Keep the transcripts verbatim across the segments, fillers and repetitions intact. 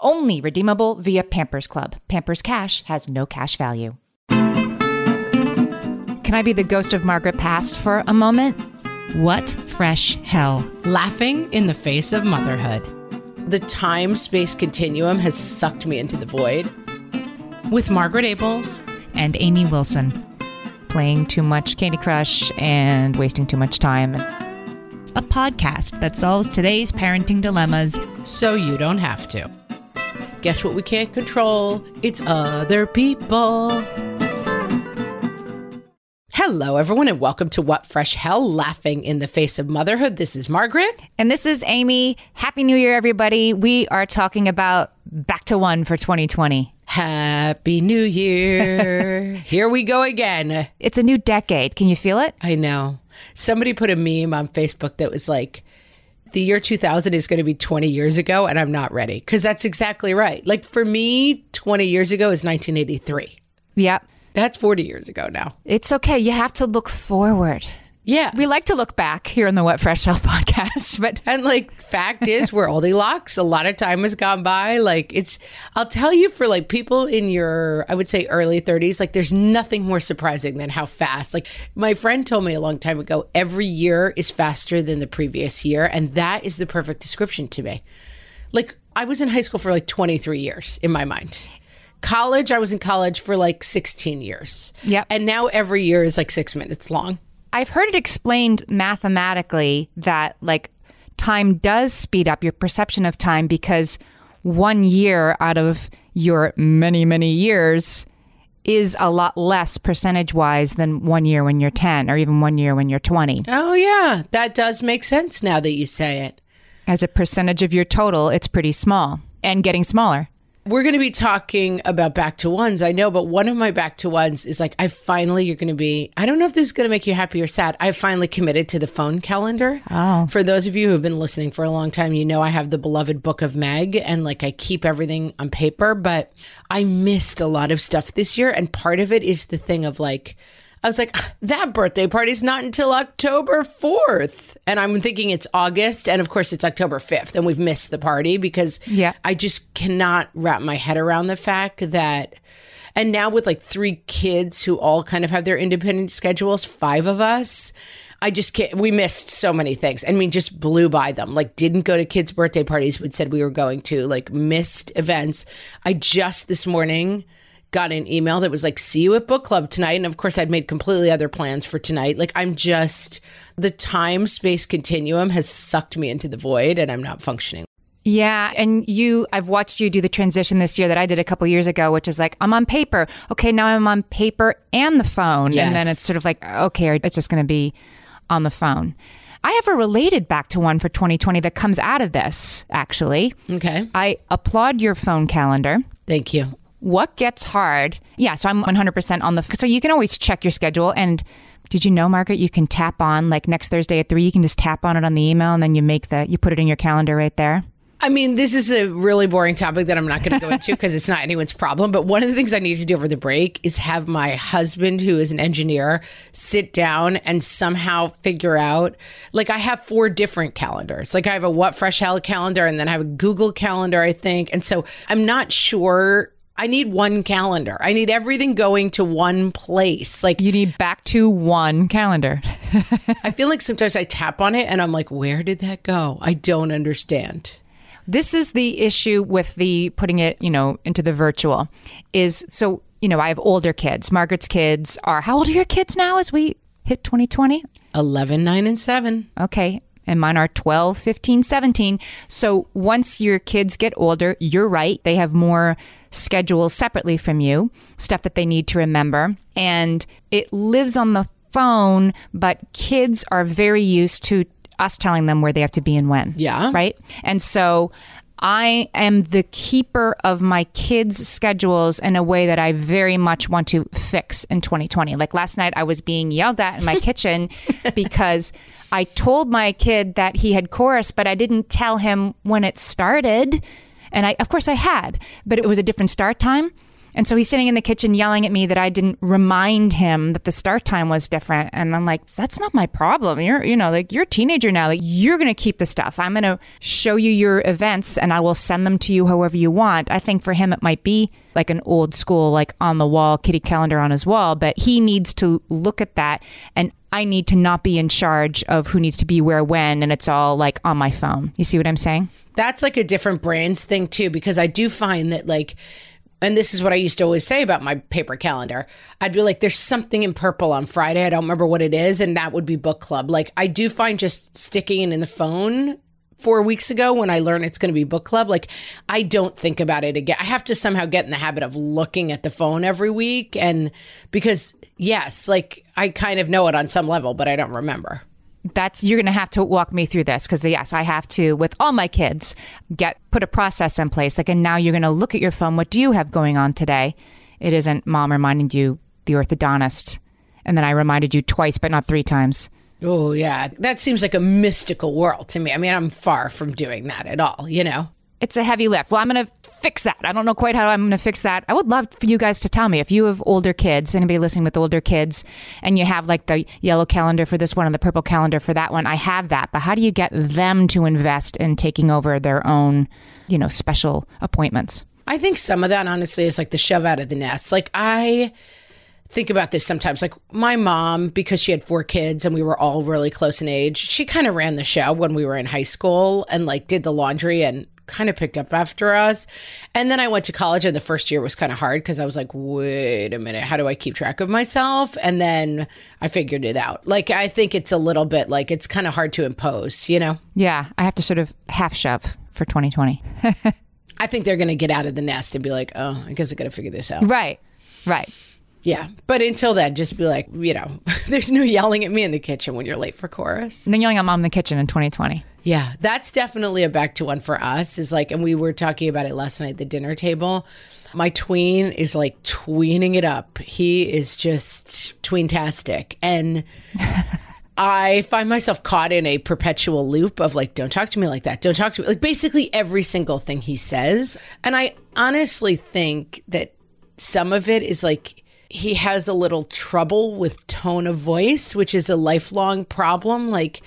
Only redeemable via Pampers Club. Pampers Cash has no cash value. Can I be the ghost of Margaret Past for a moment? What fresh hell? Laughing in the face of motherhood. The time-space continuum has sucked me into the void. With Margaret Ables and Amy Wilson. Playing too much Candy Crush and wasting too much time. A podcast that solves today's parenting dilemmas so you don't have to. Guess what we can't control? It's other people. Hello, everyone, and welcome to What Fresh Hell, Laughing in the Face of Motherhood. This is Margaret. And this is Amy. Happy New Year, everybody. We are talking about Back to One for twenty twenty. Happy New Year. Here we go again. It's a new decade. Can you feel it? I know. Somebody put a meme on Facebook that was like, the year two thousand is going to be twenty years ago, and I'm not ready. Because that's exactly right. Like, for me, twenty years ago is nineteen eighty-three. Yep. That's forty years ago now. It's okay. You have to look forward. Yeah. We like to look back here on the What Fresh Hell podcast. But and, like, fact is, we're oldilocks. A lot of time has gone by. Like, it's, I'll tell you, for, like, people in your, I would say, early thirties, like, there's nothing more surprising than how fast. Like, my friend told me a long time ago, every year is faster than the previous year. And that is the perfect description to me. Like, I was in high school for, like, twenty-three years in my mind. College, I was in college for, like, sixteen years. Yeah. And now every year is, like, six minutes long. I've heard it explained mathematically that, like, time does speed up your perception of time, because one year out of your many, many years is a lot less percentage-wise than one year when you're ten, or even one year when you're twenty. Oh, yeah. That does make sense now that you say it. As a percentage of your total, it's pretty small and getting smaller. We're going to be talking about back to ones, I know, but one of my back to ones is like, I finally, you're going to be, I don't know if this is going to make you happy or sad. I finally committed to the phone calendar. Oh. For those of you who've been listening for a long time, you know I have the beloved Book of Meg, and like I keep everything on paper, but I missed a lot of stuff this year. And part of it is the thing of like, I was like, that birthday party's not until October fourth. And I'm thinking it's August. And of course, it's October fifth. And we've missed the party because yeah. I just cannot wrap my head around the fact that. And now with like three kids who all kind of have their independent schedules, five of us, I just can't. We missed so many things. I mean, just blew by them. Like, didn't go to kids' birthday parties, but said we were going to, like, missed events. I just this morning got an email that was like, see you at book club tonight. And of course, I'd made completely other plans for tonight. Like, I'm just, the time-space continuum has sucked me into the void and I'm not functioning. Yeah. And you, I've watched you do the transition this year that I did a couple years ago, which is like, I'm on paper. Okay, now I'm on paper and the phone. Yes. And then it's sort of like, okay, it's just going to be on the phone. I have a related back to one for twenty twenty that comes out of this, actually. Okay. I applaud your phone calendar. Thank you. What gets hard? Yeah, so I'm one hundred percent on the... So you can always check your schedule. And did you know, Margaret, you can tap on, like, next Thursday at three, you can just tap on it on the email and then you make the... You put it in your calendar right there. I mean, this is a really boring topic that I'm not going to go into because it's not anyone's problem. But one of the things I need to do over the break is have my husband, who is an engineer, sit down and somehow figure out, like, I have four different calendars. Like, I have a What Fresh Hell calendar, and then I have a Google calendar, I think. And so I'm not sure I need one calendar. I need everything going to one place. Like, you need back to one calendar. I feel like sometimes I tap on it and I'm like, where did that go? I don't understand. This is the issue with the putting it, you know, into the virtual is, so, you know, I have older kids. Margaret's kids are, how old are your kids now as we hit twenty twenty? eleven, nine, and seven. Okay. And mine are twelve, fifteen, seventeen. So once your kids get older, you're right. They have more schedules separately from you, stuff that they need to remember. And it lives on the phone, but kids are very used to us telling them where they have to be and when. Yeah. Right? And so I am the keeper of my kids' schedules in a way that I very much want to fix in twenty twenty. Like last night, I was being yelled at in my kitchen because I told my kid that he had chorus, but I didn't tell him when it started. And I, of course I had, but it was a different start time. And so he's sitting in the kitchen yelling at me that I didn't remind him that the start time was different. And I'm like, that's not my problem. You're, you know, like, you're a teenager now. Like, you're going to keep the stuff. I'm going to show you your events and I will send them to you however you want. I think for him, it might be like an old school, like on the wall, kitty calendar on his wall. But he needs to look at that. And I need to not be in charge of who needs to be where, when. And it's all like on my phone. You see what I'm saying? That's like a different brands thing, too, because I do find that, like, and this is what I used to always say about my paper calendar. I'd be like, there's something in purple on Friday. I don't remember what it is. And that would be book club. Like, I do find just sticking it in the phone four weeks ago when I learned it's going to be book club, like, I don't think about it again. I have to somehow get in the habit of looking at the phone every week. And because, yes, like, I kind of know it on some level, but I don't remember. That's, you're going to have to walk me through this because, yes, I have to, with all my kids, get put a process in place. Like, and now you're going to look at your phone. What do you have going on today? It isn't mom reminding you the orthodontist. And then I reminded you twice, but not three times. Oh, yeah. That seems like a mystical world to me. I mean, I'm far from doing that at all, you know? It's a heavy lift. Well, I'm going to fix that. I don't know quite how I'm going to fix that. I would love for you guys to tell me if you have older kids, anybody listening with older kids, and you have like the yellow calendar for this one and the purple calendar for that one. I have that. But how do you get them to invest in taking over their own, you know, special appointments? I think some of that, honestly, is like the shove out of the nest. Like, I think about this sometimes. Like, my mom, because she had four kids and we were all really close in age, she kind of ran the show when we were in high school and like did the laundry and kind of picked up after us. And then I went to college and the first year was kind of hard because I was like, wait a minute, how do I keep track of myself? And then I figured it out. Like, I think it's a little bit like, it's kind of hard to impose, you know? Yeah, I have to sort of half shove for twenty twenty. I think they're going to get out of the nest and be like, oh, I guess I got to figure this out. Right, right. Yeah. But until then, just be like, you know, there's no yelling at me in the kitchen when you're late for chorus. No yelling at mom in the kitchen in twenty twenty. Yeah. That's definitely a back to one for us, is like, and we were talking about it last night at the dinner table. My tween is like tweening it up. He is just tweentastic. And I find myself caught in a perpetual loop of like, don't talk to me like that. Don't talk to me. Like, basically every single thing he says. And I honestly think that some of it is like, he has a little trouble with tone of voice, which is a lifelong problem. Like,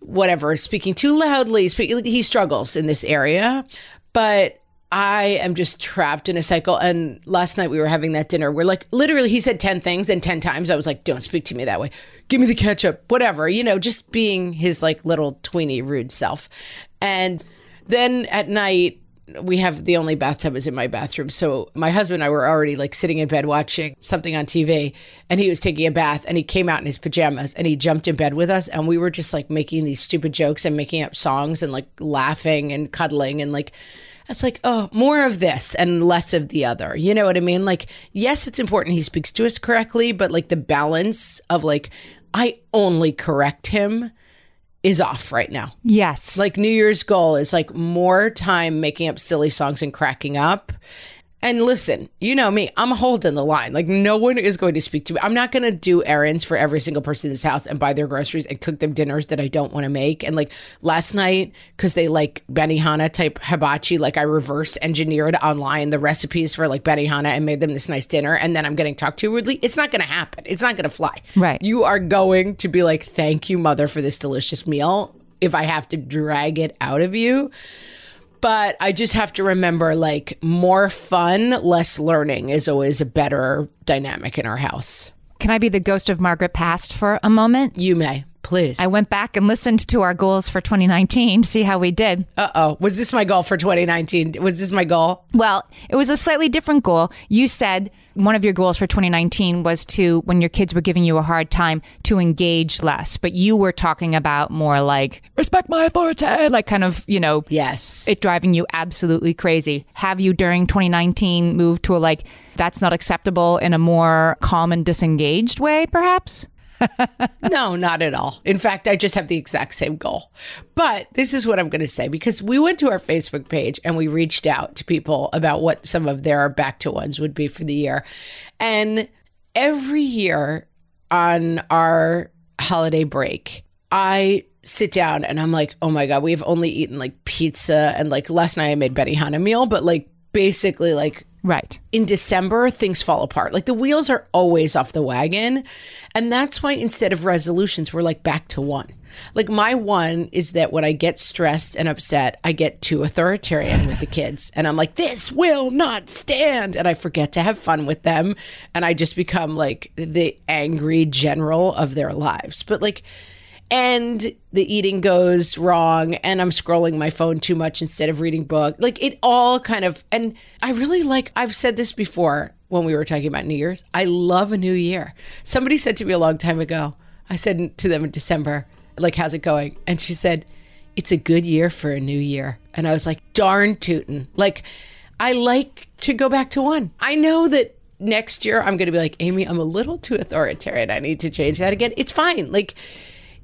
whatever, speaking too loudly, speak, he struggles in this area. But I am just trapped in a cycle. And last night we were having that dinner where, like, literally he said ten things and ten times I was like, don't speak to me that way. Give me the ketchup, whatever, you know, just being his like little tweeny rude self. And then at night, we have, the only bathtub is in my bathroom. So my husband and I were already like sitting in bed watching something on T V, and he was taking a bath, and he came out in his pajamas and he jumped in bed with us. And we were just like making these stupid jokes and making up songs and like laughing and cuddling. And like, it's like, oh, more of this and less of the other. You know what I mean? Like, yes, it's important he speaks to us correctly, but like the balance of like, I only correct him is off right now. Yes. Like, New Year's goal is like more time making up silly songs and cracking up. And listen, you know me, I'm holding the line. Like, no one is going to speak to me. I'm not going to do errands for every single person in this house and buy their groceries and cook them dinners that I don't want to make. And like last night, because they like Benihana type hibachi, like I reverse engineered online the recipes for like Benihana and made them this nice dinner. And then I'm getting talked to rudely. It's not going to happen. It's not going to fly. Right. You are going to be like, thank you, mother, for this delicious meal if I have to drag it out of you. But I just have to remember, like, more fun, less learning is always a better dynamic in our house. Can I be the ghost of Margaret Past for a moment? You may. Please. I went back and listened to our goals for twenty nineteen to see how we did. Uh-oh. Was this my goal for twenty nineteen? Was this my goal? Well, it was a slightly different goal. You said one of your goals for twenty nineteen was to, when your kids were giving you a hard time, to engage less. But you were talking about more like, respect my authority, like kind of, you know, yes, it driving you absolutely crazy. Have you during twenty nineteen moved to a like, that's not acceptable in a more calm and disengaged way, perhaps? No, not at all. In fact, I just have the exact same goal. But this is what I'm going to say, because we went to our Facebook page and we reached out to people about what some of their back to ones would be for the year. And every year on our holiday break, I sit down and I'm like, oh my God, we've only eaten like pizza. And like last night I made Benihana meal, but like basically like right. In December, things fall apart. Like the wheels are always off the wagon. And that's why instead of resolutions, we're like back to one. Like my one is that when I get stressed and upset, I get too authoritarian with the kids. And I'm like, this will not stand. And I forget to have fun with them. And I just become like the angry general of their lives. But like, and the eating goes wrong and I'm scrolling my phone too much instead of reading book. Like it all kind of, and I really like, I've said this before when we were talking about New Year's, I love a new year. Somebody said to me a long time ago, I said to them in December, like, how's it going? And she said, it's a good year for a new year. And I was like, darn tootin'. Like, I like to go back to one. I know that next year I'm going to be like, Amy, I'm a little too authoritarian. I need to change that again. It's fine. Like,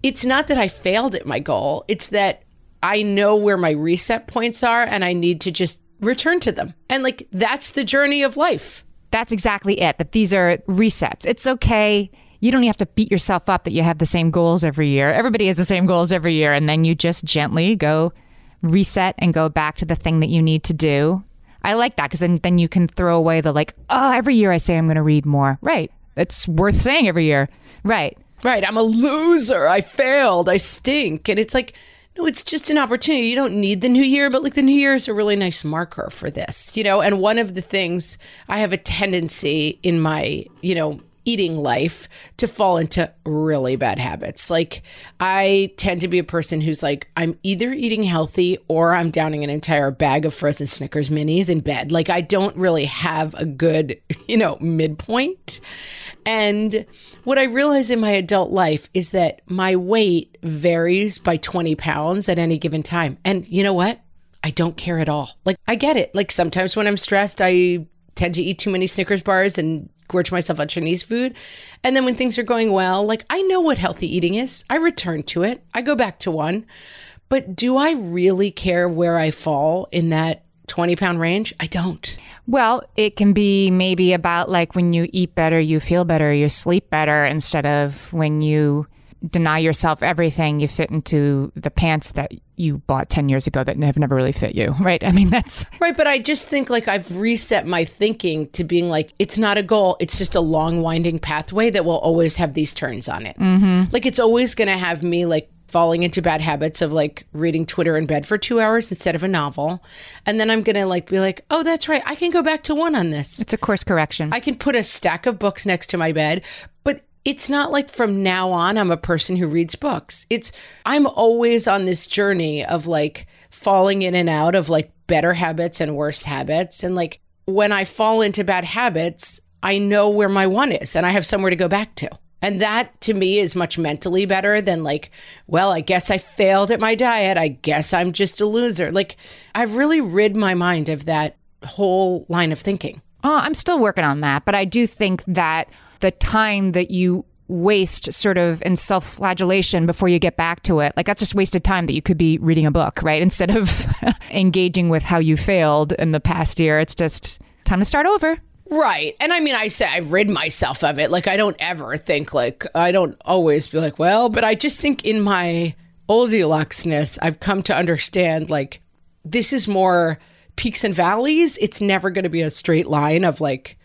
it's not that I failed at my goal. It's that I know where my reset points are and I need to just return to them. And like, that's the journey of life. That's exactly it. That these are resets. It's okay. You don't have to beat yourself up that you have the same goals every year. Everybody has the same goals every year. And then you just gently go reset and go back to the thing that you need to do. I like that because then, then you can throw away the like, oh, every year I say I'm going to read more. Right. It's worth saying every year. Right. Right. I'm a loser. I failed. I stink. And it's like, no, it's just an opportunity. You don't need the new year, but like the new year is a really nice marker for this, you know? And one of the things I have a tendency in my, you know, eating life to fall into really bad habits. Like I tend to be a person who's like, I'm either eating healthy or I'm downing an entire bag of frozen Snickers minis in bed. Like I don't really have a good, you know, midpoint. And what I realize in my adult life is that my weight varies by twenty pounds at any given time. And you know what? I don't care at all. Like I get it. Like sometimes when I'm stressed, I tend to eat too many Snickers bars and gorge myself on Chinese food. And then when things are going well, like I know what healthy eating is. I return to it. I go back to one. But do I really care where I fall in that twenty pound range? I don't. Well, it can be maybe about like when you eat better, you feel better, you sleep better, instead of when you deny yourself everything, you fit into the pants that you bought ten years ago that have never really fit you, right? I mean, that's... Right, but I just think like I've reset my thinking to being like, it's not a goal. It's just a long winding pathway that will always have these turns on it. Mm-hmm. Like it's always going to have me like falling into bad habits of like reading Twitter in bed for two hours instead of a novel. And then I'm going to like be like, oh, that's right. I can go back to one on this. It's a course correction. I can put a stack of books next to my bed, but it's not like from now on, I'm a person who reads books. It's I'm always on this journey of like falling in and out of like better habits and worse habits. And like when I fall into bad habits, I know where my one is and I have somewhere to go back to. And that to me is much mentally better than like, well, I guess I failed at my diet. I guess I'm just a loser. Like I've really rid my mind of that whole line of thinking. Oh, I'm still working on that. But I do think that the time that you waste sort of in self-flagellation before you get back to it, like that's just wasted time that you could be reading a book, right? Instead of engaging with how you failed in the past year, it's just time to start over. Right. And I mean, I say I've rid myself of it. Like I don't ever think like, I don't always be like, well, but I just think in my Goldilocks-ness, I've come to understand like this is more peaks and valleys. It's never going to be a straight line of like,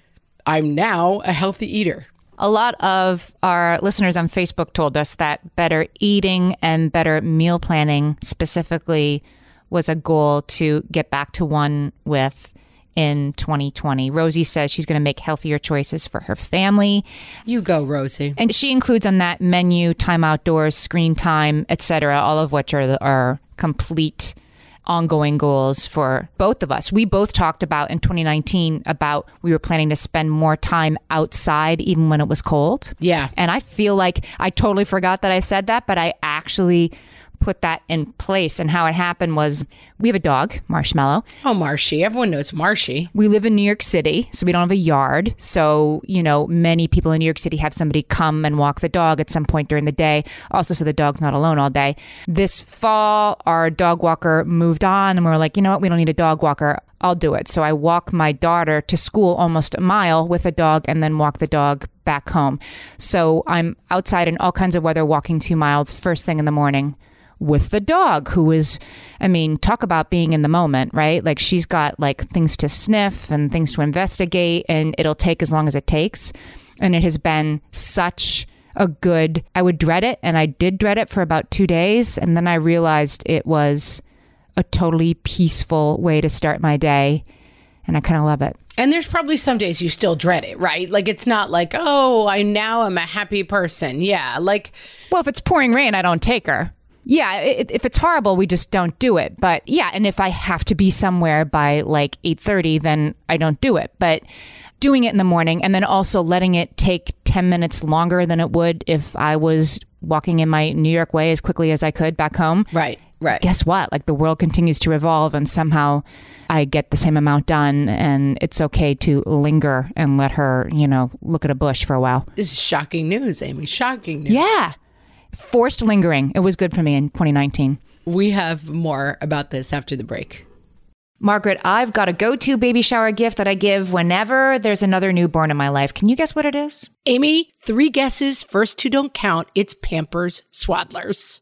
I'm now a healthy eater. A lot of our listeners on Facebook told us that better eating and better meal planning specifically was a goal to get back to one with in twenty twenty. Rosie says she's going to make healthier choices for her family. You go, Rosie. And she includes on that menu, time outdoors, screen time, et cetera, all of which are, the, are complete ongoing goals for both of us. We both talked about in twenty nineteen about we were planning to spend more time outside even when it was cold. Yeah. And I feel like I totally forgot that I said that, but I actually put that in place. And how it happened was we have a dog, Marshmallow. Oh, Marshy. Everyone knows Marshy. We live in New York City, so we don't have a yard. So, you know, many people in New York City have somebody come and walk the dog at some point during the day. Also, so the dog's not alone all day. This fall, our dog walker moved on and we were like, you know what? We don't need a dog walker. I'll do it. So I walk my daughter to school almost a mile with a dog and then walk the dog back home. So I'm outside in all kinds of weather, walking two miles first thing in the morning with the dog, who is, I mean, talk about being in the moment, right? Like she's got like things to sniff and things to investigate, and it'll take as long as it takes. And it has been such a good, I would dread it. And I did dread it for about two days. And then I realized it was a totally peaceful way to start my day. And I kind of love it. And there's probably some days you still dread it, right? Like, it's not like, oh, I now am a happy person. Yeah. Like, well, if it's pouring rain, I don't take her. Yeah, it, if it's horrible, we just don't do it. But yeah, and if I have to be somewhere by like eight thirty, then I don't do it. But doing it in the morning and then also letting it take ten minutes longer than it would if I was walking in my New York way as quickly as I could back home. Right, right. Guess what? Like the world continues to revolve and somehow I get the same amount done, and it's okay to linger and let her, you know, look at a bush for a while. This is shocking news, Amy. Shocking news. Yeah. Forced lingering. It was good for me in twenty nineteen. We have more about this after the break. Margaret, I've got a go-to baby shower gift that I give whenever there's another newborn in my life. Can you guess what it is? Amy, three guesses. First two don't count. It's Pampers Swaddlers.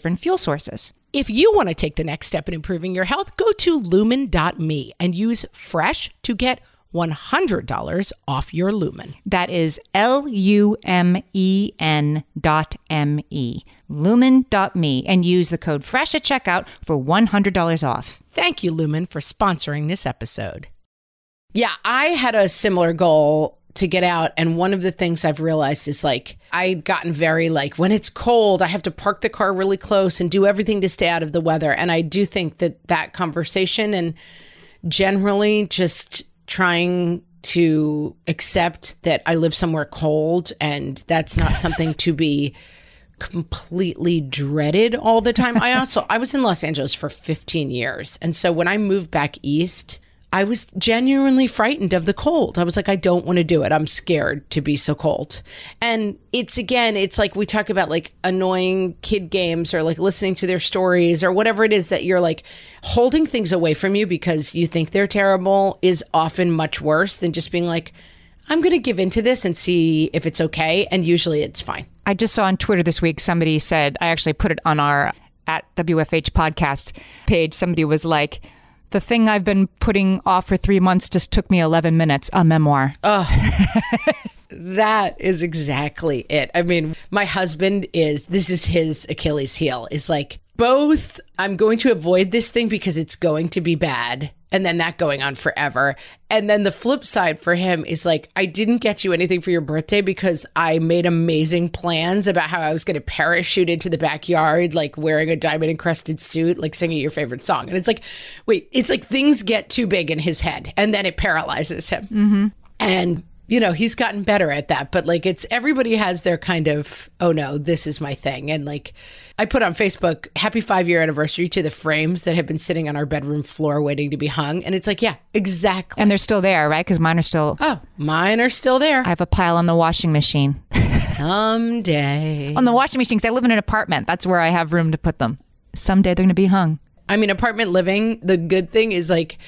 different fuel sources. If you want to take the next step in improving your health, go to lumen dot me and use FRESH to get one hundred dollars off your Lumen. That is L U M E N dot M E. Lumen dot me and use the code FRESH at checkout for one hundred dollars off. Thank you, Lumen, for sponsoring this episode. Yeah, I had a similar goal to get out. And one of the things I've realized is like, I'd gotten very like, when it's cold, I have to park the car really close and do everything to stay out of the weather. And I do think that that conversation and generally just trying to accept that I live somewhere cold and that's not something to be completely dreaded all the time. I also, I was in Los Angeles for fifteen years. And so when I moved back east, I was genuinely frightened of the cold. I was like, I don't want to do it. I'm scared to be so cold. And it's, again, it's like we talk about like annoying kid games or like listening to their stories or whatever it is that you're like holding things away from you because you think they're terrible is often much worse than just being like, I'm going to give into this and see if it's okay. And usually it's fine. I just saw on Twitter this week, somebody said, I actually put it on our at W F H podcast page. Somebody was like, the thing I've been putting off for three months just took me eleven minutes, a memoir. Oh, that is exactly it. I mean, my husband is, this is his Achilles heel, is like, both, I'm going to avoid this thing because it's going to be bad. And then that going on forever. And then the flip side for him is like, I didn't get you anything for your birthday because I made amazing plans about how I was going to parachute into the backyard, like wearing a diamond encrusted suit, like singing your favorite song. And it's like, wait, it's like things get too big in his head and then it paralyzes him. Mm-hmm. And, you know, he's gotten better at that. But like, it's everybody has their kind of, oh, no, this is my thing. And like, I put on Facebook, happy five year anniversary to the frames that have been sitting on our bedroom floor waiting to be hung. And it's like, yeah, exactly. And they're still there, right? Because mine are still. Oh, mine are still there. I have a pile on the washing machine. Someday. On the washing machine, because I live in an apartment. That's where I have room to put them. Someday they're going to be hung. I mean, apartment living, the good thing is like,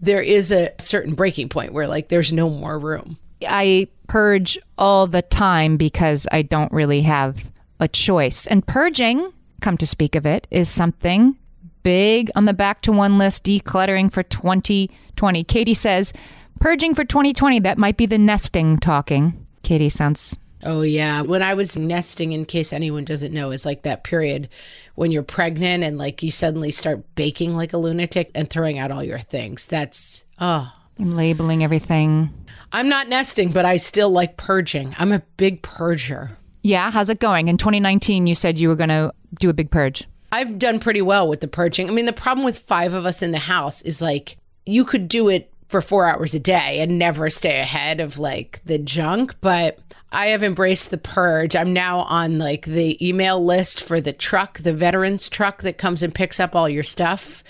there is a certain breaking point where like, there's no more room. I purge all the time because I don't really have a choice. And purging, come to speak of it, is something big on the back to one list, decluttering for twenty twenty. Katie says, purging for twenty twenty, that might be the nesting talking. Katie sounds... Oh, yeah. When I was nesting, in case anyone doesn't know, is like that period when you're pregnant and like you suddenly start baking like a lunatic and throwing out all your things. That's, oh... And labeling everything. I'm not nesting, but I still like purging. I'm a big purger. Yeah, how's it going? In twenty nineteen, you said you were going to do a big purge. I've done pretty well with the purging. I mean, the problem with five of us in the house is like, you could do it for four hours a day and never stay ahead of like the junk. But I have embraced the purge. I'm now on like the email list for the truck, the veterans truck that comes and picks up all your stuff.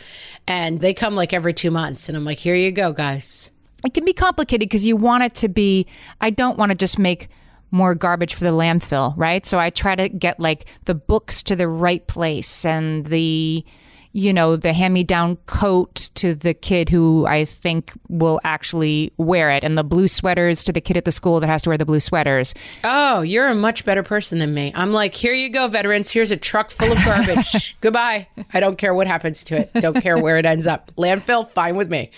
And they come like every two months. And I'm like, here you go, guys. It can be complicated because you want it to be, I don't want to just make more garbage for the landfill, right? So I try to get like the books to the right place and the, you know, the hand-me-down coat to the kid who I think will actually wear it and the blue sweaters to the kid at the school that has to wear the blue sweaters. Oh, you're a much better person than me. I'm like, here you go, veterans. Here's a truck full of garbage. Goodbye. I don't care what happens to it. Don't care where it ends up. Landfill, fine with me.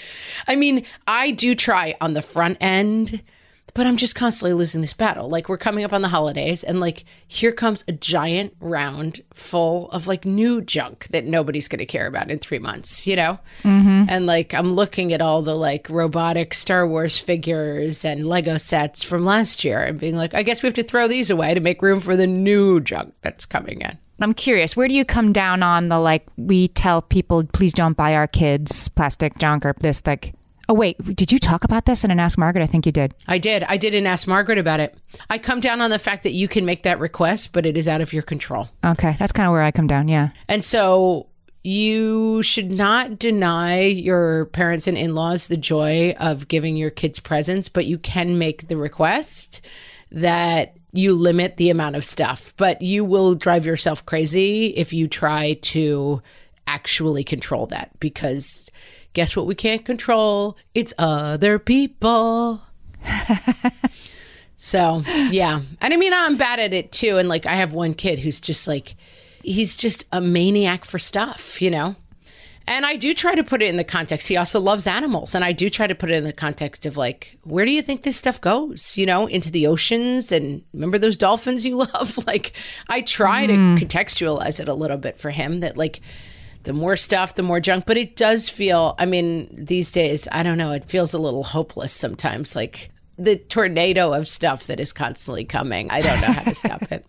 I mean, I do try on the front end, but I'm just constantly losing this battle. Like we're coming up on the holidays and like here comes a giant round full of like new junk that nobody's going to care about in three months, you know? Mm-hmm. And like I'm looking at all the like robotic Star Wars figures and Lego sets from last year and being like, I guess we have to throw these away to make room for the new junk that's coming in. I'm curious, where do you come down on the like, we tell people, please don't buy our kids plastic junk or this, like... Oh, wait, did you talk about this in an Ask Margaret? I think you did. I did. I did an Ask Margaret about it. I come down on the fact that you can make that request, but it is out of your control. Okay. That's kind of where I come down. Yeah. And so you should not deny your parents and in-laws the joy of giving your kids presents, but you can make the request that you limit the amount of stuff. But you will drive yourself crazy if you try to actually control that because... Guess what we can't control? It's other people. So, yeah. And I mean, I'm bad at it too. And like, I have one kid who's just like, he's just a maniac for stuff, you know? And I do try to put it in the context. He also loves animals. And I do try to put it in the context of like, where do you think this stuff goes? You know, into the oceans. And remember those dolphins you love? Like, I try mm. to contextualize it a little bit for him that like, the more stuff, the more junk. But it does feel, I mean, these days, I don't know, it feels a little hopeless sometimes, like the tornado of stuff that is constantly coming. I don't know how to stop it.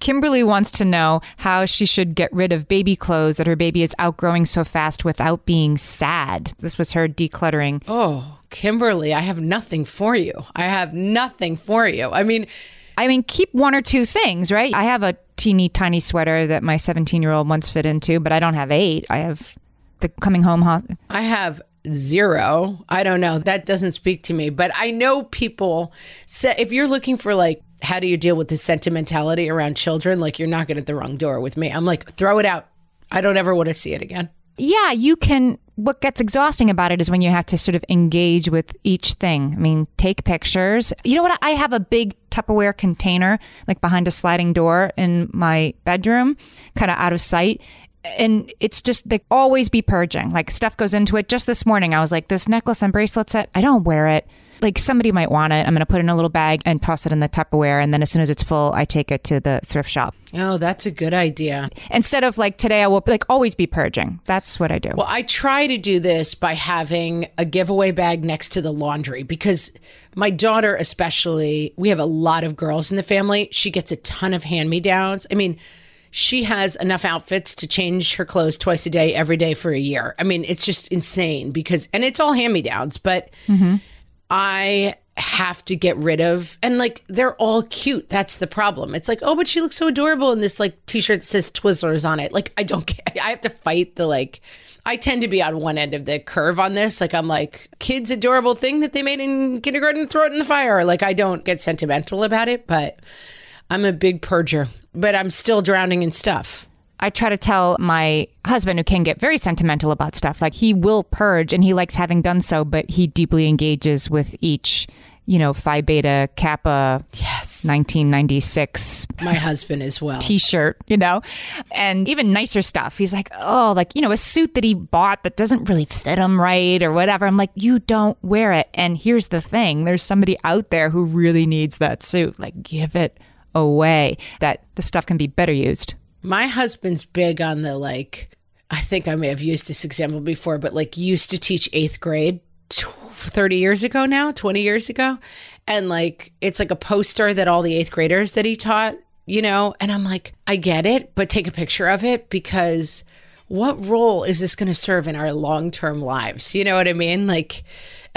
Kimberly wants to know how she should get rid of baby clothes that her baby is outgrowing so fast without being sad. This was her decluttering. Oh, Kimberly, I have nothing for you. I have nothing for you. I mean, I mean, keep one or two things, right? I have a teeny tiny sweater that my seventeen year old once fit into, but I don't have eight. I have the coming home. Ho- I have zero. I don't know. That doesn't speak to me, but I know people say if you're looking for like, how do you deal with the sentimentality around children? Like you're knocking at the wrong door with me. I'm like, throw it out. I don't ever want to see it again. Yeah, you can what gets exhausting about it is when you have to sort of engage with each thing. I mean, take pictures. You know what? I have a big Tupperware container, like behind a sliding door in my bedroom, kind of out of sight. And it's just, they always be purging. Like stuff goes into it. Just this morning, I was like, this necklace and bracelet set, I don't wear it. Like somebody might want it. I'm going to put it in a little bag and toss it in the Tupperware. And then as soon as it's full, I take it to the thrift shop. Oh, that's a good idea. Instead of like today, I will like always be purging. That's what I do. Well, I try to do this by having a giveaway bag next to the laundry because my daughter, especially, we have a lot of girls in the family. She gets a ton of hand-me-downs. I mean, she has enough outfits to change her clothes twice a day, every day for a year. I mean, it's just insane because, and it's all hand-me-downs, but mm-hmm. I have to get rid of, and like, they're all cute. That's the problem. It's like, oh, but she looks so adorable in this like t-shirt that says Twizzlers on it. Like, I don't care. I have to fight the like, I tend to be on one end of the curve on this. Like, I'm like, kids' adorable thing that they made in kindergarten, throw it in the fire. Like, I don't get sentimental about it, but I'm a big purger. But I'm still drowning in stuff. I try to tell my husband, who can get very sentimental about stuff, like he will purge and he likes having done so, but he deeply engages with each, you know, Phi Beta Kappa, yes, nineteen ninety-six. My husband as well. T-shirt, you know, and even nicer stuff. He's like, oh, like, you know, a suit that he bought that doesn't really fit him right or whatever. I'm like, you don't wear it. And here's the thing. There's somebody out there who really needs that suit. Like, give it away. That the stuff can be better used. My husband's big on the like, I think I may have used this example before, but like used to teach eighth grade thirty years ago now, twenty years ago. And like, it's like a poster that all the eighth graders that he taught, you know, and I'm like, I get it, but take a picture of it because what role is this going to serve in our long-term lives? You know what I mean? Like,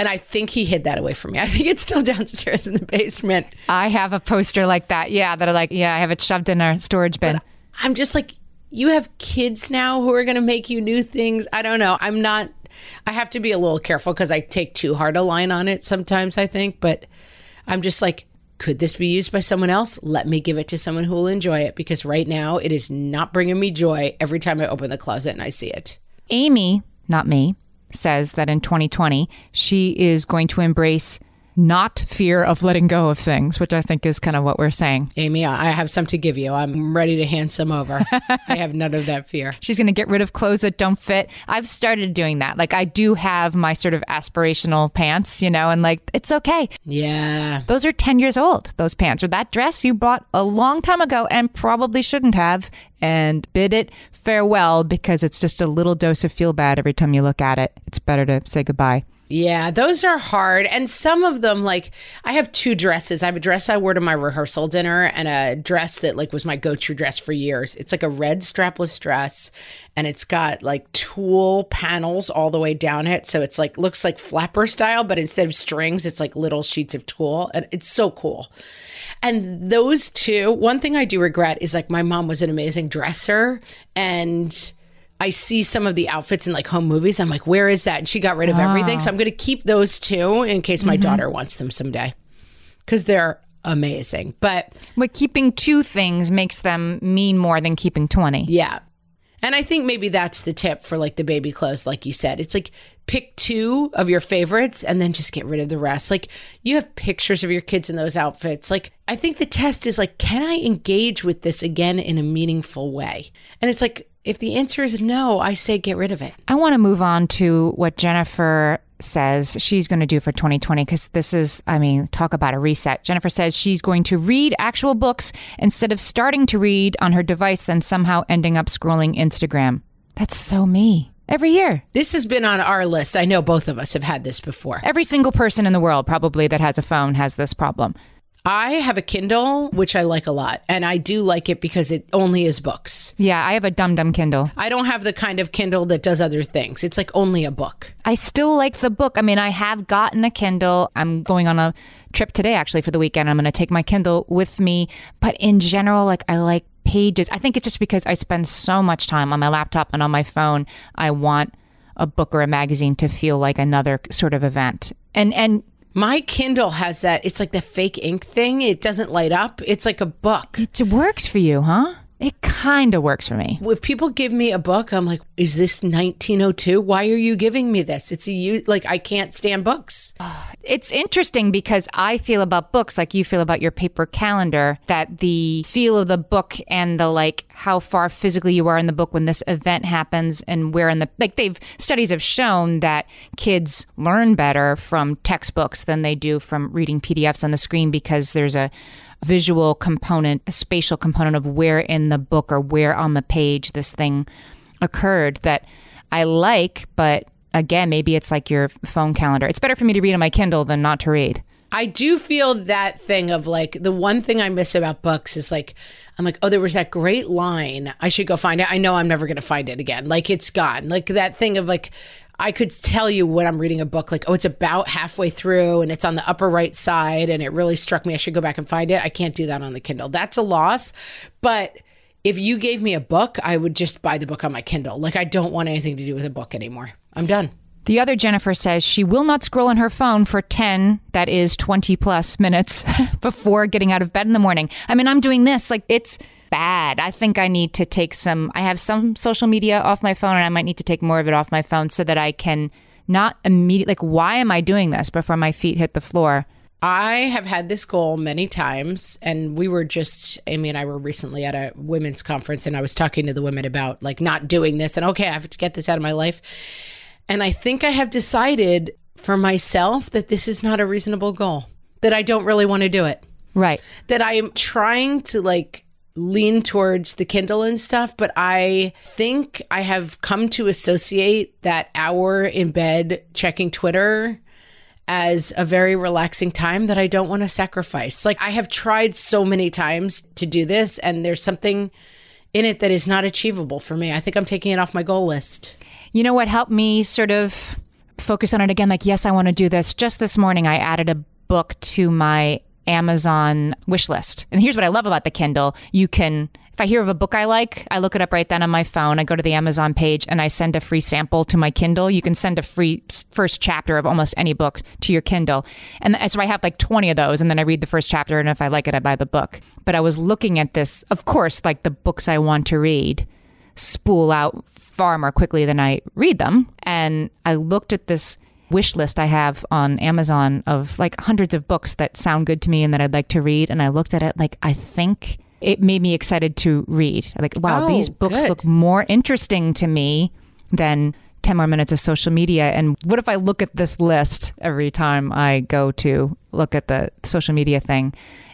and I think he hid that away from me. I think it's still downstairs in the basement. I have a poster like that. Yeah. That are like, yeah, I have it shoved in our storage bin. But I'm just like, you have kids now who are going to make you new things. I don't know. I'm not, I have to be a little careful because I take too hard a line on it sometimes, I think. But I'm just like, could this be used by someone else? Let me give it to someone who will enjoy it because right now it is not bringing me joy every time I open the closet and I see it. Amy, not me, says that in twenty twenty, she is going to embrace not fear of letting go of things, which I think is kind of what we're saying. Amy, I have some to give you. I'm ready to hand some over. I have none of that fear. She's going to get rid of clothes that don't fit. I've started doing that. Like I do have my sort of aspirational pants, you know, and like, it's okay. Yeah. Those are ten years old, those pants, or that dress you bought a long time ago and probably shouldn't have, and bid it farewell because it's just a little dose of feel bad every time you look at it. It's better to say goodbye. Yeah, those are hard. And some of them, like, I have two dresses. I have a dress I wore to my rehearsal dinner and a dress that, like, was my go-to dress for years. It's like a red strapless dress, and it's got, like, tulle panels all the way down it. So it's, like, looks like flapper style, but instead of strings, it's, like, little sheets of tulle. And it's so cool. And those two, one thing I do regret is, like, my mom was an amazing dresser, and I see some of the outfits in like home movies. I'm like, where is that? And she got rid of wow. everything. So I'm going to keep those two in case my mm-hmm. daughter wants them someday because they're amazing. But but keeping two things makes them mean more than keeping twenty. Yeah. And I think maybe that's the tip for like the baby clothes. Like you said, it's like pick two of your favorites and then just get rid of the rest. Like you have pictures of your kids in those outfits. Like I think the test is like, can I engage with this again in a meaningful way? And it's like, if the answer is no, I say get rid of it. I want to move on to what Jennifer says she's going to do for twenty twenty because this is, I mean, talk about a reset. Jennifer says she's going to read actual books instead of starting to read on her device, then somehow ending up scrolling Instagram. That's so me. Every year. This has been on our list. I know both of us have had this before. Every single person in the world probably that has a phone has this problem. I have a Kindle, which I like a lot. And I do like it because it only is books. Yeah, I have a Dum Dum Kindle. I don't have the kind of Kindle that does other things. It's like only a book. I still like the book. I mean, I have gotten a Kindle. I'm going on a trip today, actually, for the weekend. I'm going to take my Kindle with me. But in general, like I like pages. I think it's just because I spend so much time on my laptop and on my phone. I want a book or a magazine to feel like another sort of event. And and. My Kindle has that. It's like the fake ink thing. It doesn't light up. It's like a book. It works for you, huh? It kind of works for me. If people give me a book, I'm like, is this nineteen oh two? Why are you giving me this? It's a, like, I can't stand books. It's interesting because I feel about books like you feel about your paper calendar, that the feel of the book and the, like, how far physically you are in the book when this event happens and where in the, like, they've, studies have shown that kids learn better from textbooks than they do from reading P D Fs on the screen because there's a visual component, a spatial component of where in the book or where on the page this thing occurred that I like. But again, maybe it's like your phone calendar. It's better for me to read on my Kindle than not to read. I do feel that thing of like, the one thing I miss about books is like, I'm like, oh, there was that great line. I should go find it. I know I'm never going to find it again. Like, it's gone. Like that thing of like, I could tell you when I'm reading a book, like, oh, it's about halfway through and it's on the upper right side and it really struck me. I should go back and find it. I can't do that on the Kindle. That's a loss. But if you gave me a book, I would just buy the book on my Kindle. Like, I don't want anything to do with a book anymore. I'm done. The other Jennifer says she will not scroll on her phone for ten, that is twenty plus minutes before getting out of bed in the morning. I mean, I'm doing this. Like, it's bad. I think I need to take some, I have some social media off my phone and I might need to take more of it off my phone so that I can not immediately, like, why am I doing this before my feet hit the floor? I have had this goal many times, and we were just, Amy and I were recently at a women's conference and I was talking to the women about like not doing this and okay, I have to get this out of my life. And I think I have decided for myself that this is not a reasonable goal, that I don't really want to do it. Right. That I am trying to like lean towards the Kindle and stuff, but I think I have come to associate that hour in bed checking Twitter as a very relaxing time that I don't want to sacrifice. Like, I have tried so many times to do this, and there's something in it that is not achievable for me. I think I'm taking it off my goal list. You know what helped me sort of focus on it again? Like, yes, I want to do this. Just this morning, I added a book to my Amazon wish list. And here's what I love about the Kindle. You can, if I hear of a book I like, I look it up right then on my phone. I go to the Amazon page and I send a free sample to my Kindle. You can send a free first chapter of almost any book to your Kindle. And so I have like twenty of those, and then I read the first chapter, and if I like it, I buy the book. But I was looking at this, of course, like the books I want to read spool out far more quickly than I read them. And I looked at this wish list I have on Amazon of like hundreds of books that sound good to me and that I'd like to read. And I looked at it like, I think it made me excited to read. Like, wow, oh, these books good. Look more interesting to me than ten more minutes of social media. And what if I look at this list every time I go to look at the social media thing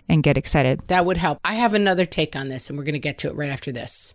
and get excited? That would help. I have another take on this, and we're going to get to it right after this.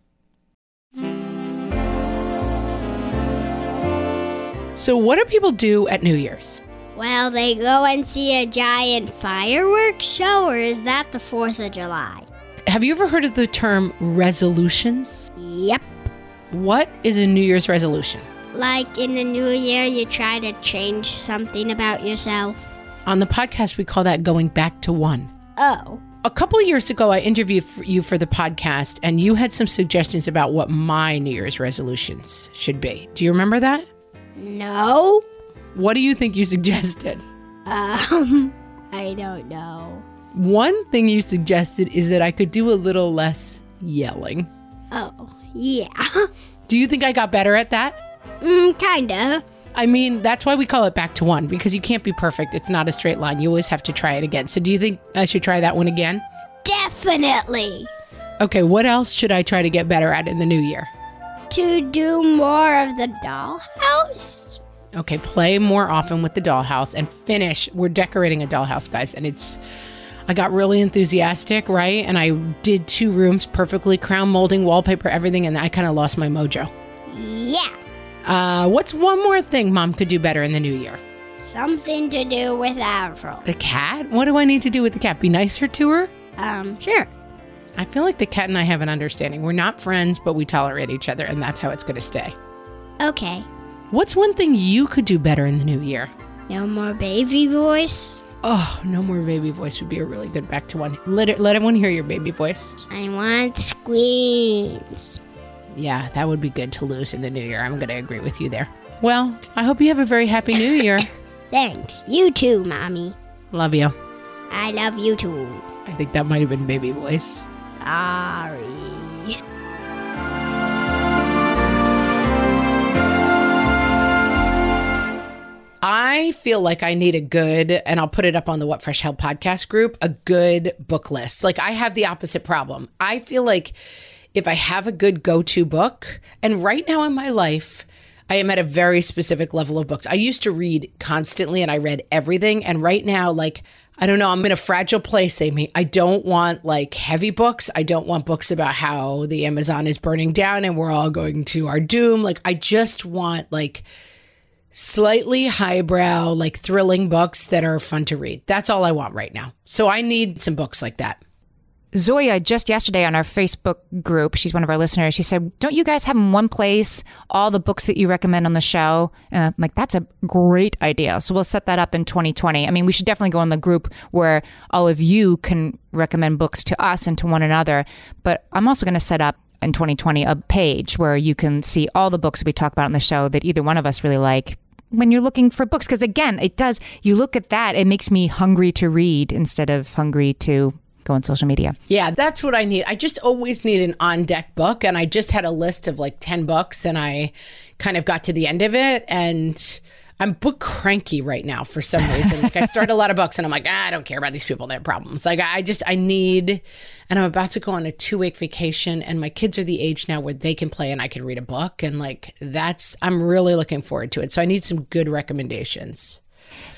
So what do people do at New Year's? Well, they go and see a giant fireworks show, or is that the fourth of July? Have you ever heard of the term resolutions? Yep. What is a New Year's resolution? Like in the new year, you try to change something about yourself. On the podcast, we call that going back to one. Oh. A couple of years ago, I interviewed you for the podcast, and you had some suggestions about what my New Year's resolutions should be. Do you remember that? No. What do you think you suggested? Um, I don't know. One thing you suggested is that I could do a little less yelling. Oh, yeah. Do you think I got better at that? Mm, kinda. I mean, that's why we call it back to one, because you can't be perfect. It's not a straight line. You always have to try it again. So do you think I should try that one again? Definitely. Okay, what else should I try to get better at in the new year? To do more of the dollhouse. Okay, play more often with the dollhouse and finish. We're decorating a dollhouse, guys, and it's... I got really enthusiastic, right? And I did two rooms perfectly, crown molding, wallpaper, everything, and I kind of lost my mojo. Yeah. Uh, what's one more thing Mom could do better in the new year? Something to do with Avril. The cat? What do I need to do with the cat? Be nicer to her? Um, sure. I feel like the cat and I have an understanding. We're not friends, but we tolerate each other, and that's how it's going to stay. Okay. What's one thing you could do better in the new year? No more baby voice. Oh, no more baby voice would be a really good back to one. Let it, let everyone hear your baby voice. I want squeals. Yeah, that would be good to lose in the new year. I'm going to agree with you there. Well, I hope you have a very happy new year. Thanks. You too, Mommy. Love you. I love you too. I think that might have been baby voice. Sorry. I feel like I need a good, and I'll put it up on the What Fresh Hell podcast group, a good book list. Like, I have the opposite problem. I feel like if I have a good go-to book, and right now in my life, I am at a very specific level of books. I used to read constantly, and I read everything. And right now, like, I don't know. I'm in a fragile place, Amy. I don't want, like, heavy books. I don't want books about how the Amazon is burning down and we're all going to our doom. Like, I just want, like, slightly highbrow, like, thrilling books that are fun to read. That's all I want right now. So I need some books like that. Zoya, just yesterday on our Facebook group, she's one of our listeners, she said, don't you guys have in one place all the books that you recommend on the show? And I'm like, that's a great idea. So we'll set that up in twenty twenty. I mean, we should definitely go on the group where all of you can recommend books to us and to one another. But I'm also going to set up in twenty twenty a page where you can see all the books we talk about on the show that either one of us really like when you're looking for books. Because again, it does, you look at that, it makes me hungry to read instead of hungry to go on social media. Yeah, that's what I need. I just always need an on-deck book. And I just had a list of like ten books and I kind of got to the end of it. And I'm book cranky right now for some reason. Like I start a lot of books and I'm like, ah, I don't care about these people and their problems. Like I just, I need, and I'm about to go on a two-week vacation and my kids are the age now where they can play and I can read a book. And like that's, I'm really looking forward to it. So I need some good recommendations.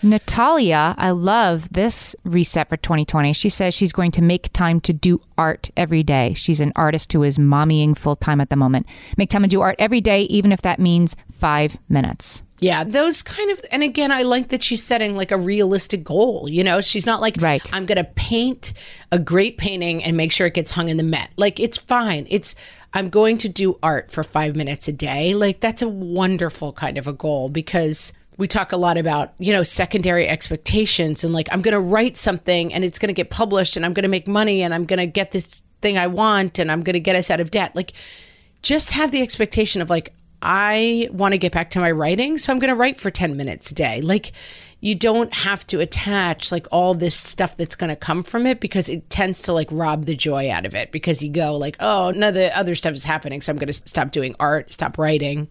Natalia, I love this reset for twenty twenty. She says she's going to make time to do art every day. She's an artist who is mommying full time at the moment. Make time to do art every day, even if that means five minutes. Yeah, those kind of, and again, I like that she's setting like a realistic goal. You know, she's not like, right, I'm going to paint a great painting and make sure it gets hung in the Met. Like, it's fine. It's, I'm going to do art for five minutes a day. Like, that's a wonderful kind of a goal because we talk a lot about, you know, secondary expectations and like, I'm going to write something and it's going to get published and I'm going to make money and I'm going to get this thing I want and I'm going to get us out of debt. Like, just have the expectation of like, I want to get back to my writing, so I'm going to write for ten minutes a day. Like, you don't have to attach like all this stuff that's going to come from it, because it tends to like rob the joy out of it, because you go like, oh, no, the other stuff is happening, so I'm going to stop doing art, stop writing.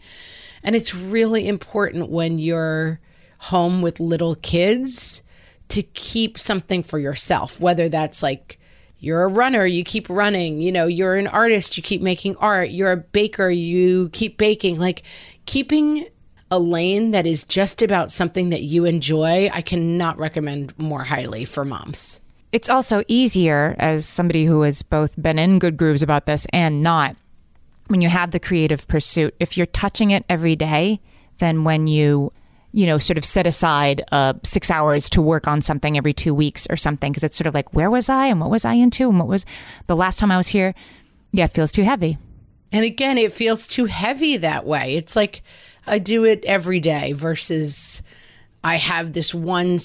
And it's really important when you're home with little kids to keep something for yourself, whether that's like, you're a runner, you keep running, you know, you're an artist, you keep making art, you're a baker, you keep baking, like keeping a lane that is just about something that you enjoy, I cannot recommend more highly for moms. It's also easier, as somebody who has both been in good grooves about this and not, when you have the creative pursuit. If you're touching it every day, then when you, you know, sort of set aside uh, six hours to work on something every two weeks or something, because it's sort of like, where was I and what was I into and what was the last time I was here? Yeah, it feels too heavy. And again, it feels too heavy that way. It's like, I do it every day versus I have this one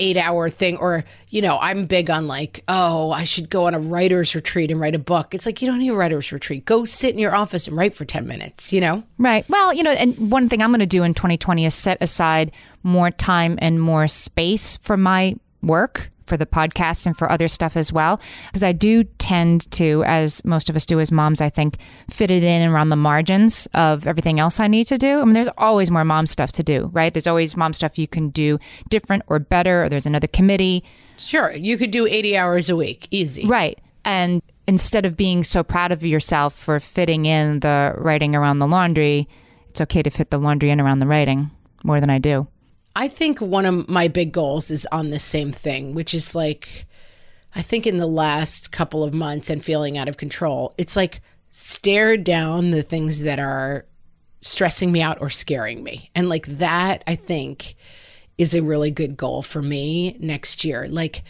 eight hour thing, or, you know, I'm big on like, oh, I should go on a writer's retreat and write a book. It's like, you don't need a writer's retreat. Go sit in your office and write for ten minutes, you know? Right. Well, you know, and one thing I'm going to do in twenty twenty is set aside more time and more space for my work, for the podcast and for other stuff as well. Because I do tend to, as most of us do as moms, I think, fit it in around the margins of everything else I need to do. I mean, there's always more mom stuff to do, right? There's always mom stuff you can do different or better, or there's another committee. Sure. You could do eighty hours a week. Easy. Right. And instead of being so proud of yourself for fitting in the writing around the laundry, it's okay to fit the laundry in around the writing more than I do. I think one of my big goals is on the same thing, which is like, I think in the last couple of months and feeling out of control, it's like stare down the things that are stressing me out or scaring me. And like that, I think, is a really good goal for me next year. Like,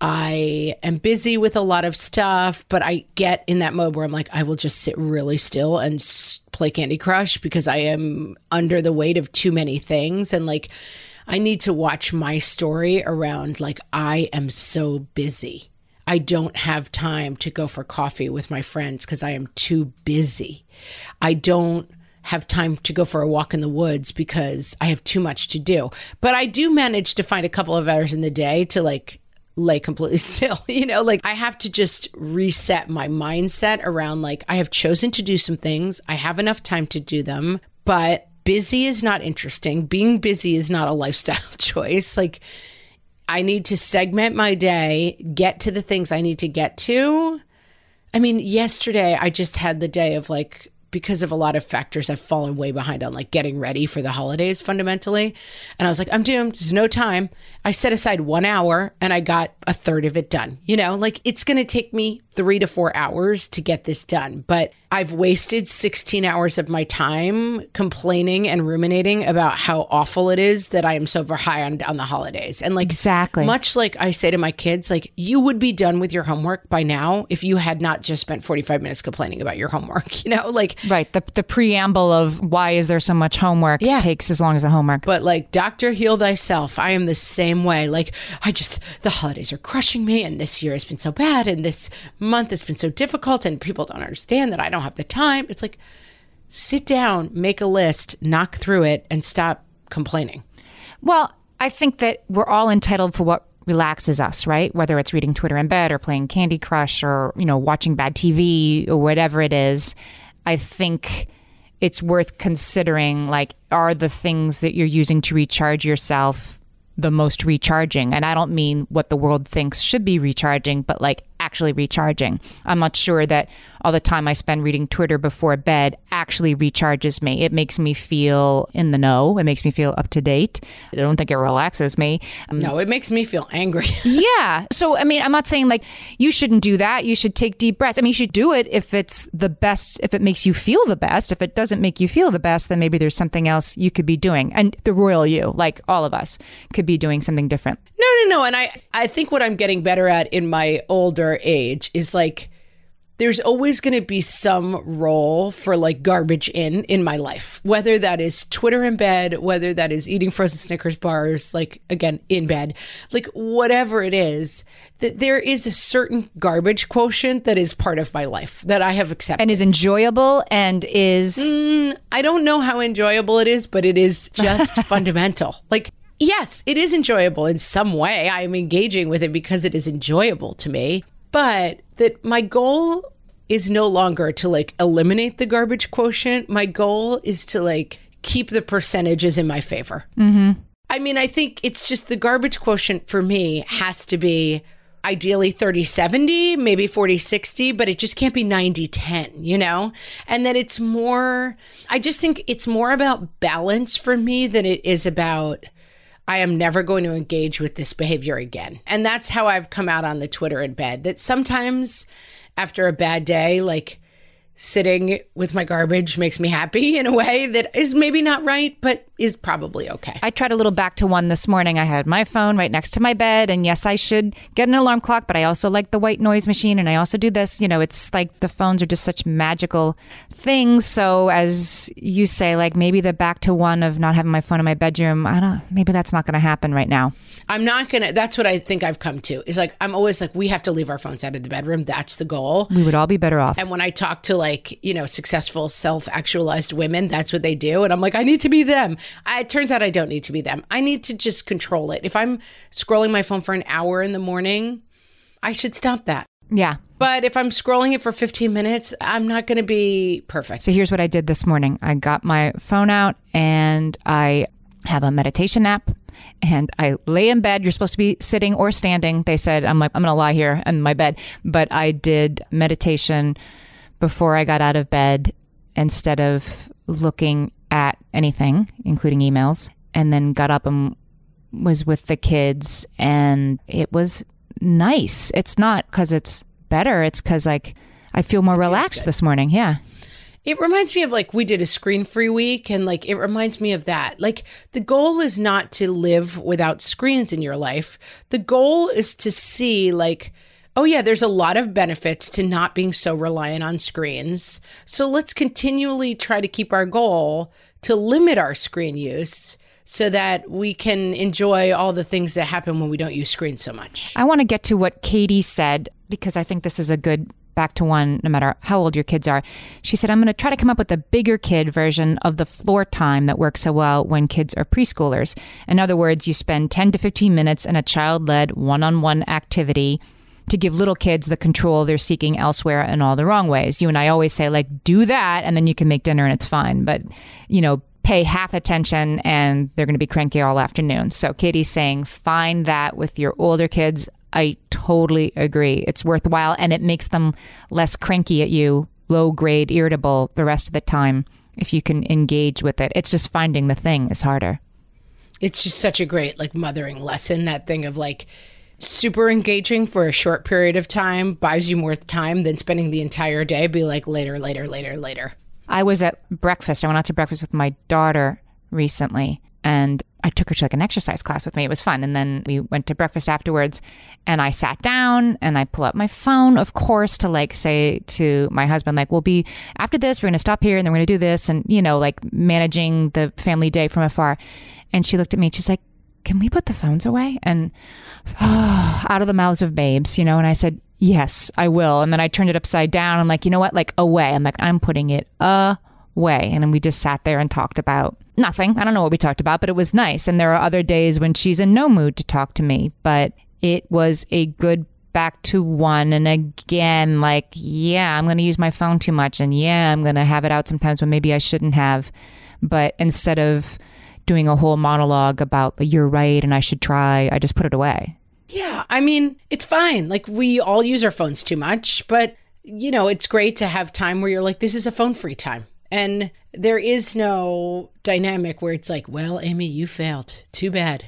I am busy with a lot of stuff, but I get in that mode where I'm like, I will just sit really still and play Candy Crush because I am under the weight of too many things. And like, I need to watch my story around, like, I am so busy. I don't have time to go for coffee with my friends because I am too busy. I don't have time to go for a walk in the woods because I have too much to do. But I do manage to find a couple of hours in the day to like lay completely still, you know, like I have to just reset my mindset around like, I have chosen to do some things. I have enough time to do them, but busy is not interesting. Being busy is not a lifestyle choice. Like, I need to segment my day, get to the things I need to get to. I mean, yesterday I just had the day of like, because of a lot of factors, I've fallen way behind on like getting ready for the holidays fundamentally. And I was like, I'm doomed. There's no time. I set aside one hour and I got a third of it done. You know, like it's going to take me three to four hours to get this done. But I've wasted sixteen hours of my time complaining and ruminating about how awful it is that I am so over high on, on the holidays. And like, exactly, much like I say to my kids, like, you would be done with your homework by now if you had not just spent forty-five minutes complaining about your homework, you know, like, right. The the preamble of why is there so much homework yeah. takes as long as the homework. But like, doctor, heal thyself. I am the same way. Like, I just, the holidays are crushing me. And this year has been so bad. And this month has been so difficult. And people don't understand that I don't have the time. It's like, sit down, make a list, knock through it, and stop complaining. Well, I think that we're all entitled for what relaxes us, right? Whether it's reading Twitter in bed or playing Candy Crush or, you know, watching bad T V or whatever it is. I think it's worth considering, like, are the things that you're using to recharge yourself the most recharging? And I don't mean what the world thinks should be recharging, but like actually recharging. I'm not sure that all the time I spend reading Twitter before bed actually recharges me. It makes me feel in the know. It makes me feel up to date. I don't think it relaxes me. Um, no, it makes me feel angry. Yeah. So, I mean, I'm not saying like you shouldn't do that. You should take deep breaths. I mean, you should do it if it's the best, if it makes you feel the best. If it doesn't make you feel the best, then maybe there's something else you could be doing. And the royal you, like all of us, could be doing something different. No, no, no. And I, I think what I'm getting better at in my older age is like, there's always going to be some role for like garbage in in my life, whether that is Twitter in bed, whether that is eating frozen Snickers bars, like again, in bed, like whatever it is, that there is a certain garbage quotient that is part of my life that I have accepted. And is enjoyable and is... Mm, I don't know how enjoyable it is, but it is just fundamental. Like, yes, it is enjoyable in some way. I'm engaging with it because it is enjoyable to me. But that my goal is no longer to like eliminate the garbage quotient. My goal is to like keep the percentages in my favor. Mm-hmm. I mean, I think it's just the garbage quotient for me has to be ideally thirty seventy, maybe forty sixty, but it just can't be ninety ten, you know? And that it's more, I just think it's more about balance for me than it is about... I am never going to engage with this behavior again. And that's how I've come out on the Twitter in bed, that sometimes after a bad day, like sitting with my garbage makes me happy in a way that is maybe not right, but is probably okay. I tried a little back to one this morning. I had my phone right next to my bed. And yes, I should get an alarm clock, but I also like the white noise machine. And I also do this. You know, it's like the phones are just such magical things. So as you say, like maybe the back to one of not having my phone in my bedroom, I don't, maybe that's not going to happen right now. I'm not going to. That's what I think I've come to is like, I'm always like, we have to leave our phones out of the bedroom. That's the goal. We would all be better off. And when I talk to like, you know, successful self-actualized women, that's what they do. And I'm like, I need to be them. I, it turns out I don't need to be them. I need to just control it. If I'm scrolling my phone for an hour in the morning, I should stop that. Yeah. But if I'm scrolling it for fifteen minutes, I'm not going to be perfect. So here's what I did this morning. I got my phone out and I have a meditation app and I lay in bed. You're supposed to be sitting or standing. They said, I'm like, I'm going to lie here in my bed. But I did meditation before I got out of bed instead of looking at anything, including emails, and then got up and was with the kids. And it was nice. It's not because it's better. It's because like I feel more relaxed this morning. Yeah. It reminds me of like we did a screen-free week and like it reminds me of that. Like the goal is not to live without screens in your life. The goal is to see like, oh yeah, there's a lot of benefits to not being so reliant on screens. So let's continually try to keep our goal to limit our screen use so that we can enjoy all the things that happen when we don't use screens so much. I want to get to what Katie said, because I think this is a good back to one, no matter how old your kids are. She said, I'm going to try to come up with a bigger kid version of the floor time that works so well when kids are preschoolers. In other words, you spend ten to fifteen minutes in a child-led one-on-one activity to give little kids the control they're seeking elsewhere in all the wrong ways. You and I always say, like, do that, and then you can make dinner and it's fine. But, you know, pay half attention and they're going to be cranky all afternoon. So Katie's saying, find that with your older kids. I totally agree. It's worthwhile and it makes them less cranky at you, low grade, irritable the rest of the time if you can engage with it. It's just finding the thing is harder. It's just such a great, like, mothering lesson, that thing of, like, super engaging for a short period of time buys you more time than spending the entire day be like later, later, later, later. I was at breakfast. I went out to breakfast with my daughter recently and I took her to like an exercise class with me. It was fun. And then we went to breakfast afterwards and I sat down and I pull out my phone, of course, to like say to my husband, like, we'll be after this, we're going to stop here and then we're going to do this. And, you know, like managing the family day from afar. And she looked at me and she's like, can we put the phones away? And oh, out of the mouths of babes, you know? And I said, yes, I will. And then I turned it upside down. I'm like, you know what? Like away. I'm like, I'm putting it away. And then we just sat there and talked about nothing. I don't know what we talked about, but it was nice. And there are other days when she's in no mood to talk to me, but it was a good back to one. And again, like, yeah, I'm going to use my phone too much. And yeah, I'm going to have it out sometimes when maybe I shouldn't have. But instead of doing a whole monologue about you're right and I should try, I just put it away. Yeah, I mean, it's fine. Like, we all use our phones too much, but, you know, it's great to have time where you're like, this is a phone-free time. And there is no dynamic where it's like, well, Amy, you failed. Too bad.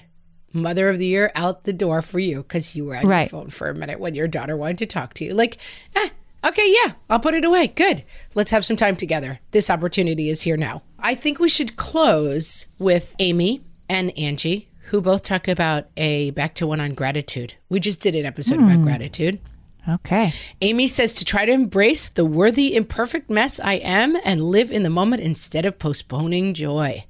Mother of the year out the door for you because you were on right. your phone for a minute when your daughter wanted to talk to you. Like, ah, okay, yeah, I'll put it away. Good. Let's have some time together. This opportunity is here now. I think we should close with Amy and Angie, who both talk about a back to one on gratitude. We just did an episode mm. about gratitude. Okay. Amy says to try to embrace the worthy, imperfect mess I am and live in the moment instead of postponing joy.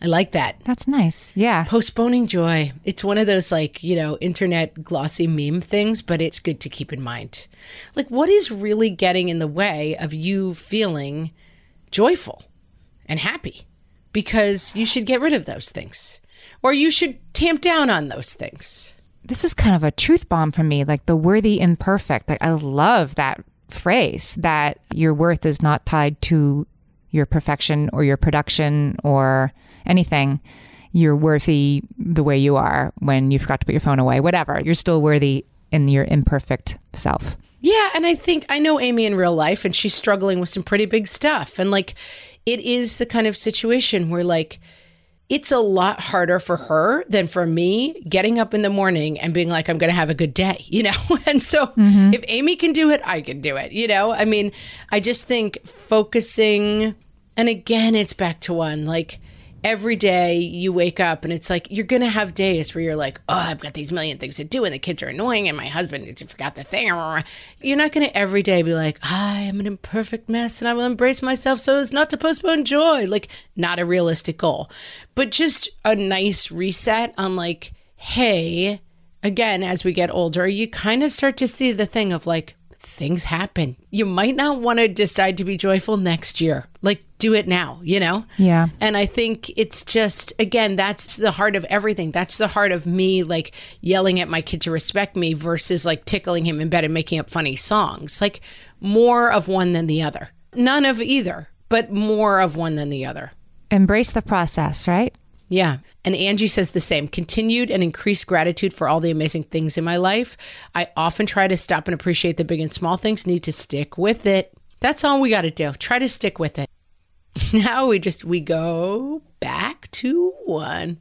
I like that. That's nice. Yeah. Postponing joy. It's one of those, like, you know, internet glossy meme things, but it's good to keep in mind. Like, what is really getting in the way of you feeling joyful and happy? Because you should get rid of those things, or you should tamp down on those things. This is kind of a truth bomb for me, like the worthy imperfect. Like, I love that phrase, that your worth is not tied to your perfection or your production or anything. You're worthy the way you are when you forgot to put your phone away, whatever. You're still worthy in your imperfect self. Yeah. And I think I know Amy in real life, and she's struggling with some pretty big stuff. And like, it is the kind of situation where like, it's a lot harder for her than for me getting up in the morning and being like, I'm going to have a good day, you know? And so mm-hmm. if Amy can do it, I can do it, you know? I mean, I just think focusing, and again, it's back to one, like every day you wake up and it's like, you're going to have days where you're like, oh, I've got these million things to do and the kids are annoying and my husband forgot the thing. You're not going to every day be like, I am an imperfect mess and I will embrace myself so as not to postpone joy. Like, not a realistic goal, but just a nice reset on like, hey, again, as we get older, you kind of start to see the thing of like, things happen. You might not want to decide to be joyful next year. Like, do it now, you know? Yeah. And I think it's just, again, that's the heart of everything. That's the heart of me, like, yelling at my kid to respect me versus, like, tickling him in bed and making up funny songs. Like, more of one than the other. None of either, but more of one than the other. Embrace the process, right? Yeah. And Angie says the same. Continued and increased gratitude for all the amazing things in my life. I often try to stop and appreciate the big and small things. Need to stick with it. That's all we got to do. Try to stick with it. Now we just, we go back to one.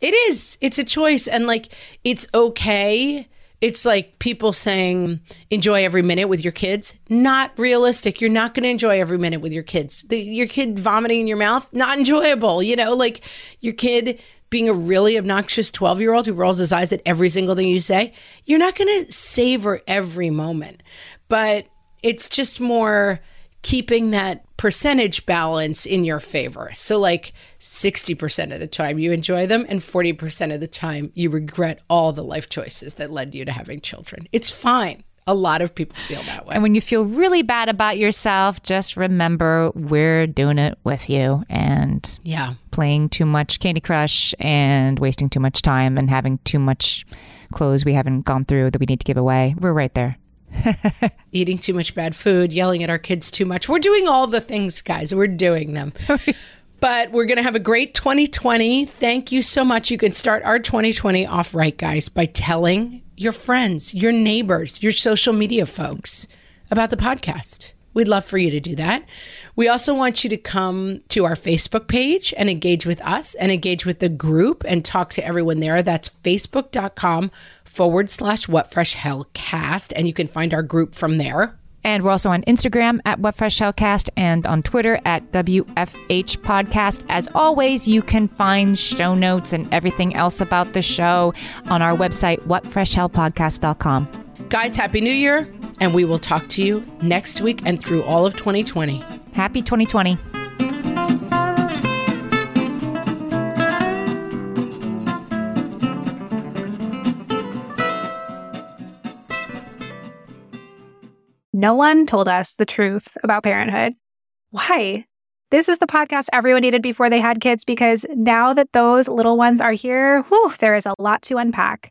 It is. It's a choice. And like, it's okay. It's like people saying, enjoy every minute with your kids. Not realistic. You're not going to enjoy every minute with your kids. The, your kid vomiting in your mouth, not enjoyable. You know, like your kid being a really obnoxious twelve-year-old who rolls his eyes at every single thing you say. You're not going to savor every moment. But it's just more keeping that percentage balance in your favor. So like sixty percent of the time you enjoy them and forty percent of the time you regret all the life choices that led you to having children. It's fine. A lot of people feel that way. And when you feel really bad about yourself, just remember we're doing it with you and yeah, playing too much Candy Crush and wasting too much time and having too much clothes we haven't gone through that we need to give away. We're right there. Eating too much bad food, yelling at our kids too much. We're doing all the things, guys. We're doing them. But we're going to have a great twenty twenty. Thank you so much. You can start our twenty twenty off right, guys, by telling your friends, your neighbors, your social media folks about the podcast. We'd love for you to do that. We also want you to come to our Facebook page and engage with us and engage with the group and talk to everyone there. That's facebook.com forward slash What Fresh Hell Cast. And you can find our group from there. And we're also on Instagram at What Fresh Hell Cast and on Twitter at W F H Podcast. As always, you can find show notes and everything else about the show on our website, what fresh hell podcast dot com. Guys, Happy New Year, and we will talk to you next week and through all of twenty twenty. Happy twenty twenty. No one told us the truth about parenthood. Why? This is the podcast everyone needed before they had kids, because now that those little ones are here, whew, there is a lot to unpack.